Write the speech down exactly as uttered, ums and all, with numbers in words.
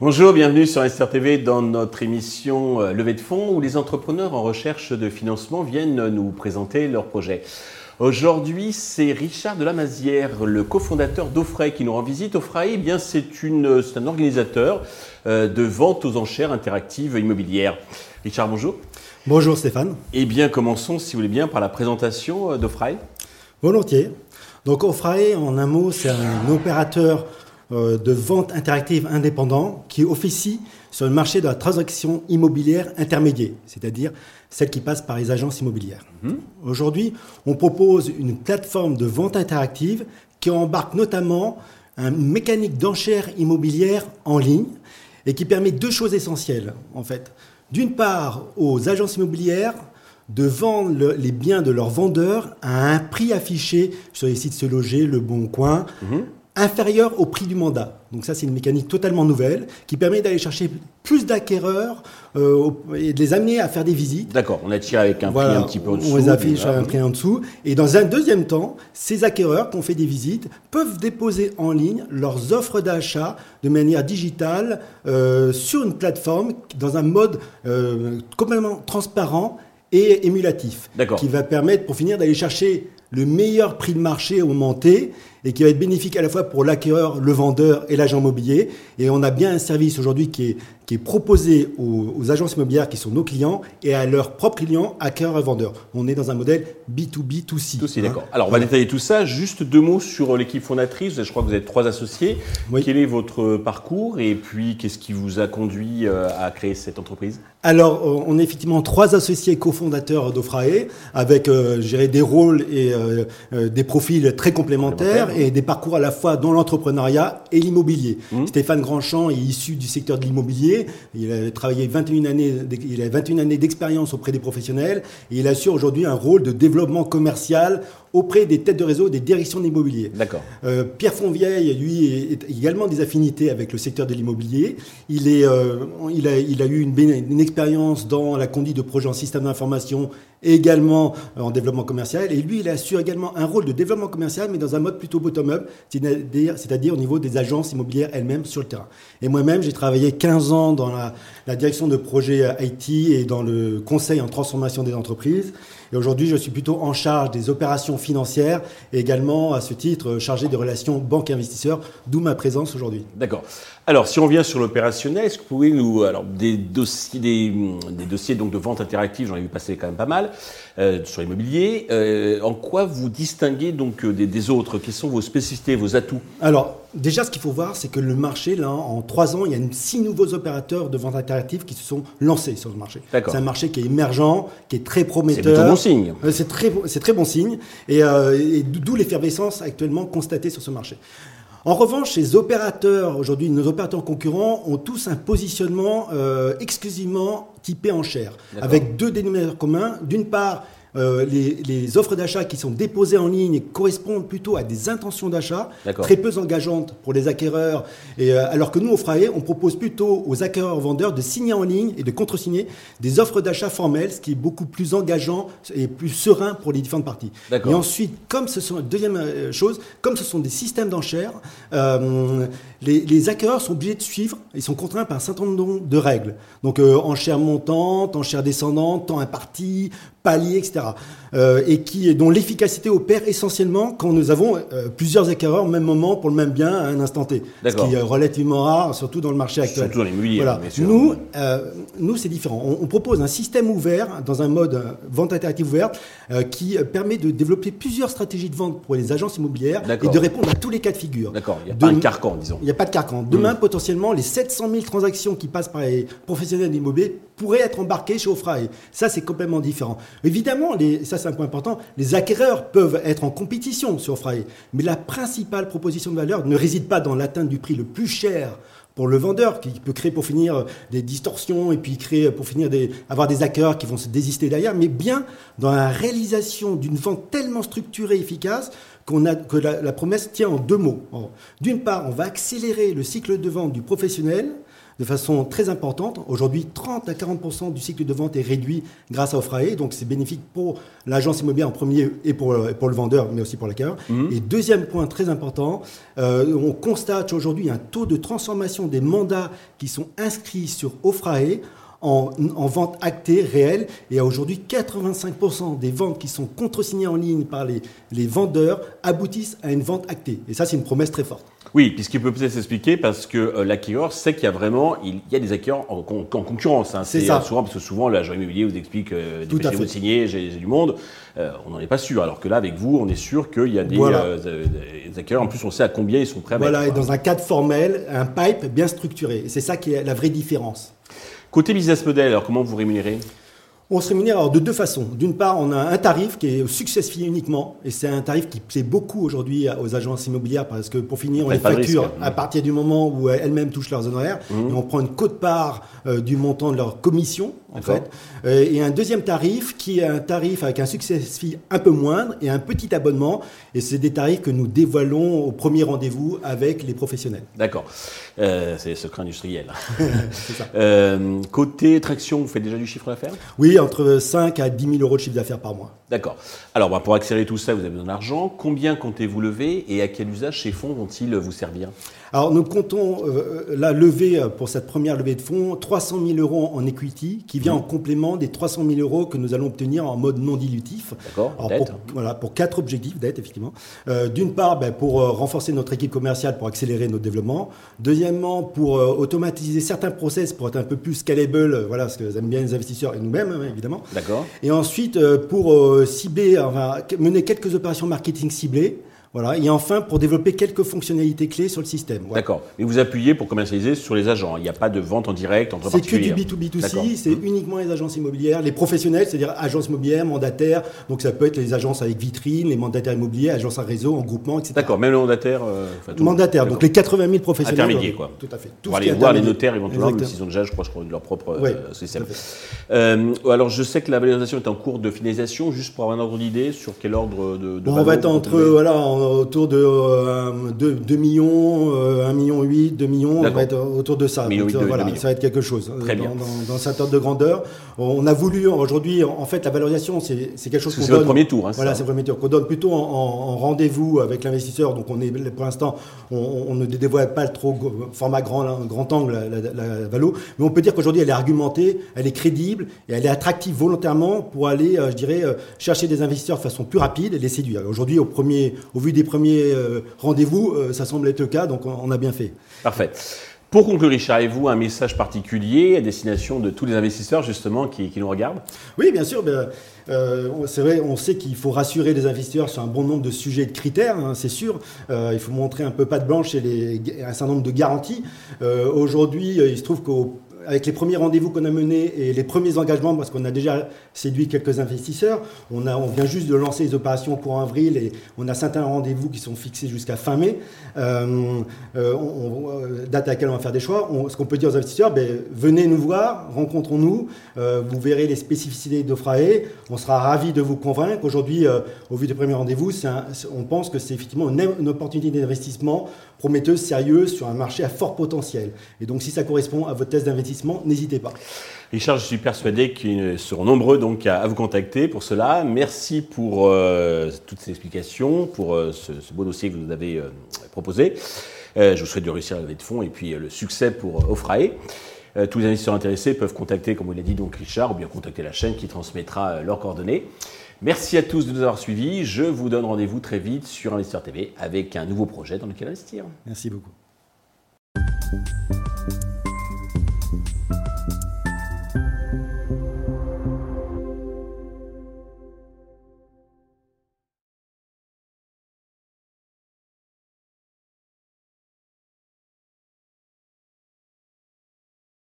Bonjour, bienvenue sur S R T V dans notre émission Levée de fonds où les entrepreneurs en recherche de financement viennent nous présenter leurs projets. Aujourd'hui, c'est Richard de Lamazière, le cofondateur d'Ofrae, qui nous rend visite. Ofrae, eh bien, c'est, une, c'est un organisateur de vente aux enchères interactives immobilières. Richard, bonjour. Bonjour Stéphane. Eh bien, commençons, si vous voulez bien, par la présentation d'Ofrae. Volontiers. Donc Ofrae, en un mot, c'est un opérateur de vente interactive indépendant qui officie sur le marché de la transaction immobilière intermédiaire, c'est-à-dire celle qui passe par les agences immobilières. Mmh. Aujourd'hui, on propose une plateforme de vente interactive qui embarque notamment une mécanique d'enchères immobilières en ligne et qui permet deux choses essentielles en fait. D'une part, aux agences immobilières de vendre le, les biens de leurs vendeurs à un prix affiché sur les sites Se Loger, Le Bon Coin, mmh. inférieur au prix du mandat. Donc ça, c'est une mécanique totalement nouvelle qui permet d'aller chercher plus d'acquéreurs euh, et de les amener à faire des visites. D'accord, on attire avec un voilà, prix un petit peu en dessous. On les affiche à un prix en dessous. Et dans un deuxième temps, ces acquéreurs qui ont fait des visites peuvent déposer en ligne leurs offres d'achat de manière digitale euh, sur une plateforme dans un mode euh, complètement transparent et émulatif. D'accord. Qui va permettre, pour finir, d'aller chercher le meilleur prix de marché augmenté et qui va être bénéfique à la fois pour l'acquéreur, le vendeur et l'agent immobilier. Et on a bien un service aujourd'hui qui est, qui est proposé aux, aux agences immobilières qui sont nos clients et à leurs propres clients, acquéreurs et vendeurs. On est dans un modèle B deux B, deux C. deux C, hein. D'accord. Alors, on va détailler tout ça. Juste deux mots sur l'équipe fondatrice. Je crois que vous êtes trois associés. Oui. Quel est votre parcours et puis qu'est-ce qui vous a conduit à créer cette entreprise ? Alors, on est effectivement trois associés cofondateurs d'Ofrae avec euh, je dirais, des rôles et euh, euh, des profils très complémentaires. Et des parcours à la fois dans l'entrepreneuriat et l'immobilier. Mmh. Stéphane Grandchamp est issu du secteur de l'immobilier. Il a travaillé vingt et une années, il a vingt et une années d'expérience auprès des professionnels et il assure aujourd'hui un rôle de développement commercial auprès des têtes de réseau, des directions d'immobilier. D'accord. Euh, Pierre Fonvieille, lui, est également des affinités avec le secteur de l'immobilier. Il, est, euh, il, a, il a eu une, une expérience dans la conduite de projets en système d'information, également en développement commercial. Et lui, il assure également un rôle de développement commercial, mais dans un mode plutôt bottom-up, c'est-à-dire, c'est-à-dire au niveau des agences immobilières elles-mêmes sur le terrain. Et moi-même, j'ai travaillé quinze ans dans la, la direction de projets I T et dans le conseil en transformation des entreprises. Et aujourd'hui, je suis plutôt en charge des opérations financières et également, à ce titre, chargé des relations banque-investisseurs, d'où ma présence aujourd'hui. D'accord. Alors, si on vient sur l'opérationnel, est-ce que vous pouvez nous... Alors, des dossiers, des, des dossiers donc, de vente interactive, j'en ai vu passer quand même pas mal, euh, sur l'immobilier. Euh, en quoi vous distinguez donc des, des autres ? Quelles sont vos spécificités, vos atouts ? Alors, déjà, ce qu'il faut voir, c'est que le marché, là, en trois ans, il y a six nouveaux opérateurs de vente interactive qui se sont lancés sur le marché. D'accord. C'est un marché qui est émergent, qui est très prometteur. Signe. C'est très, c'est très bon signe et, euh, et d'où l'effervescence actuellement constatée sur ce marché. En revanche, les opérateurs aujourd'hui, nos opérateurs concurrents ont tous un positionnement euh, exclusivement typé enchères, avec deux dénominateurs communs. D'une part, Euh, les, les offres d'achat qui sont déposées en ligne correspondent plutôt à des intentions d'achat, D'accord. très peu engageantes pour les acquéreurs. Et, euh, alors que nous, au Frae, on propose plutôt aux acquéreurs-vendeurs de signer en ligne et de contresigner des offres d'achat formelles, ce qui est beaucoup plus engageant et plus serein pour les différentes parties. D'accord. Et ensuite, comme ce sont, deuxième chose, comme ce sont des systèmes d'enchères, euh, les, les acquéreurs sont obligés de suivre, ils sont contraints par un certain nombre de règles. Donc, euh, enchères montantes, enchères descendantes, temps imparti, palier, et cetera. Euh, et qui, dont l'efficacité opère essentiellement quand nous avons euh, plusieurs acquéreurs au même moment pour le même bien à un instant T. D'accord. Ce qui est relativement rare, surtout dans le marché actuel. Surtout dans l'immobilier, voilà. Bien sûr. Nous, euh, nous, c'est différent. On, on propose un système ouvert, dans un mode euh, vente interactive ouverte, euh, qui permet de développer plusieurs stratégies de vente pour les agences immobilières D'accord. et de répondre à tous les cas de figure. D'accord, il n'y a Dem- pas de carcan, disons. Il n'y a pas de carcan. Demain, mmh. potentiellement, les sept cent mille transactions qui passent par les professionnels de l'immobilier pourraient être embarquées chez Ofrae. Ça, c'est complètement différent. Évidemment, les, ça c'est un point important, les acquéreurs peuvent être en compétition sur Ofrae, mais la principale proposition de valeur ne réside pas dans l'atteinte du prix le plus cher pour le vendeur, qui peut créer pour finir des distorsions et puis créer pour finir des, avoir des acquéreurs qui vont se désister derrière, mais bien dans la réalisation d'une vente tellement structurée et efficace qu'on a, que la, la promesse tient en deux mots. Alors, d'une part, on va accélérer le cycle de vente du professionnel de façon très importante. Aujourd'hui, trente à quarante pour cent du cycle de vente est réduit grâce à Ofrae. Donc, c'est bénéfique pour l'agence immobilière en premier et pour, et pour le vendeur, mais aussi pour l'acquéreur. Mmh. Et deuxième point très important, euh, on constate aujourd'hui un taux de transformation des mandats qui sont inscrits sur Ofrae En, en vente actée, réelle. Et aujourd'hui, quatre-vingt-cinq pour cent des ventes qui sont contresignées en ligne par les, les vendeurs aboutissent à une vente actée. Et ça, c'est une promesse très forte. Oui, puisqu'il peut peut-être s'expliquer parce que euh, l'acquéreur sait qu'il y a vraiment il y a des acquéreurs en, en, en concurrence. Hein. C'est, c'est ça. Souvent, parce que souvent, l'agent immobilier vous explique euh, « vous signez, j'ai, j'ai du monde euh, ». On n'en est pas sûr. Alors que là, avec vous, on est sûr qu'il y a des, voilà. euh, des acquéreurs. En plus, on sait à combien ils sont prêts à voilà, mettre. Voilà, et dans un cadre formel, un pipe bien structuré. Et c'est ça qui est la vraie différence. Côté business model, alors comment vous rémunérez ? On se rémunère alors de deux façons. D'une part, on a un tarif qui est success fee uniquement, et c'est un tarif qui plaît beaucoup aujourd'hui aux agences immobilières parce que pour finir, on, on les facture risque, à partir du moment où elles-mêmes touchent leurs honoraires, mmh. et on prend une quote-part euh, du montant de leur commission en D'accord. fait. Euh, et un deuxième tarif qui est un tarif avec un success fee un peu moindre et un petit abonnement, et c'est des tarifs que nous dévoilons au premier rendez-vous avec les professionnels. D'accord, euh, c'est les secrets industriels. C'est ça. Euh, côté traction, vous faites déjà du chiffre d'affaires ? Oui. Entre cinq à dix mille euros de chiffre d'affaires par mois. D'accord. Alors, bah, pour accélérer tout ça, vous avez besoin d'argent. Combien comptez-vous lever et à quel usage ces fonds vont-ils vous servir ? Alors, nous comptons euh, là lever pour cette première levée de fonds trois cent mille euros en equity qui vient mmh. en complément des trois cent mille euros que nous allons obtenir en mode non dilutif. D'accord. Alors, dette. Pour, voilà, pour quatre objectifs, dette, effectivement. Euh, d'une part, bah, pour euh, renforcer notre équipe commerciale pour accélérer nos développements. Deuxièmement, pour euh, automatiser certains process pour être un peu plus scalable, euh, voilà, ce que aiment bien les investisseurs et nous-mêmes, hein, évidemment. D'accord. Et ensuite, euh, pour euh, cibler, enfin, mener quelques opérations marketing ciblées. Voilà. Et enfin, pour développer quelques fonctionnalités clés sur le système. Voilà. D'accord. Et vous appuyez pour commercialiser sur les agents. Il n'y a pas de vente en direct entre c'est particuliers. C'est que du B to B to C. D'accord. C'est mmh. uniquement les agences immobilières, les professionnels, c'est-à-dire agences immobilières, mandataires. Donc, ça peut être les agences avec vitrine, les mandataires immobiliers, agences à réseau, en groupement, et cetera. D'accord. Même les mandataires. Euh, enfin, mandataires. D'accord. Donc, les quatre-vingt mille professionnels. Intermédiaires, quoi. Tout à fait. Tout pour aller voir les notaires éventuellement, même s'ils ont déjà, je crois, je crois, leur propre ouais, euh, système. Euh, alors, je sais que la valorisation est en cours de finalisation. Juste pour avoir un ordre d'idée, sur quel ordre de, de bon, on va être entre, voilà, autour de euh, deux millions, euh, un virgule huit million, deux millions, on va être autour de ça. Donc, voilà, deux ça va être quelque chose. Très dans, bien. Dans, dans cette ordre de grandeur. On a voulu, aujourd'hui, en fait, la valorisation, c'est, c'est quelque chose Parce qu'on c'est donne. C'est le premier tour. Hein, voilà, ça. C'est le premier tour. Qu'on donne plutôt en, en, en rendez-vous avec l'investisseur. Donc, on est, pour l'instant, on, on ne dévoile pas le trop format grand, grand angle, la, la, la valo. Mais on peut dire qu'aujourd'hui, elle est argumentée, elle est crédible et elle est attractive volontairement pour aller, euh, je dirais, euh, chercher des investisseurs de façon plus rapide et les séduire. Aujourd'hui, au premier... Au vu des premiers euh, rendez-vous, euh, ça semble être le cas, donc on, on a bien fait. Parfait. Pour conclure, Richard, avez-vous un message particulier à destination de tous les investisseurs justement qui, qui nous regardent ? Oui, bien sûr. Ben, euh, c'est vrai, on sait qu'il faut rassurer les investisseurs sur un bon nombre de sujets et de critères, hein, c'est sûr. Euh, il faut montrer un peu patte blanche et les, un certain nombre de garanties. Euh, aujourd'hui, il se trouve qu'au Avec les premiers rendez-vous qu'on a menés et les premiers engagements, parce qu'on a déjà séduit quelques investisseurs, on, a, on vient juste de lancer les opérations pour avril et on a certains rendez-vous qui sont fixés jusqu'à fin mai, euh, euh, on, date à laquelle on va faire des choix. On, ce qu'on peut dire aux investisseurs, ben, venez nous voir, rencontrons-nous, euh, vous verrez les spécificités d'Ofrae, on sera ravis de vous convaincre. Aujourd'hui, euh, au vu des premiers rendez-vous, c'est un, on pense que c'est effectivement une, une opportunité d'investissement prometteuse, sérieuse, sur un marché à fort potentiel. Et donc, si ça correspond à votre thèse d'investissement, n'hésitez pas. Richard, je suis persuadé qu'ils seront nombreux donc à vous contacter pour cela. Merci pour euh, toutes ces explications, pour euh, ce, ce beau dossier que vous nous avez euh, proposé. Euh, je vous souhaite de réussir la levée de fonds et puis euh, le succès pour euh, Ofrae. Euh, tous les investisseurs intéressés peuvent contacter, comme vous l'a dit donc Richard, ou bien contacter la chaîne qui transmettra euh, leurs coordonnées. Merci à tous de nous avoir suivis. Je vous donne rendez-vous très vite sur Investisseurs T V avec un nouveau projet dans lequel investir. Merci beaucoup.